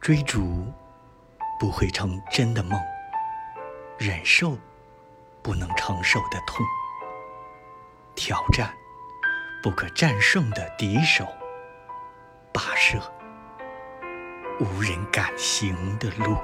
追逐不会成真的梦，忍受不能承受的痛，挑战不可战胜的敌手，跋涉无人敢行的路。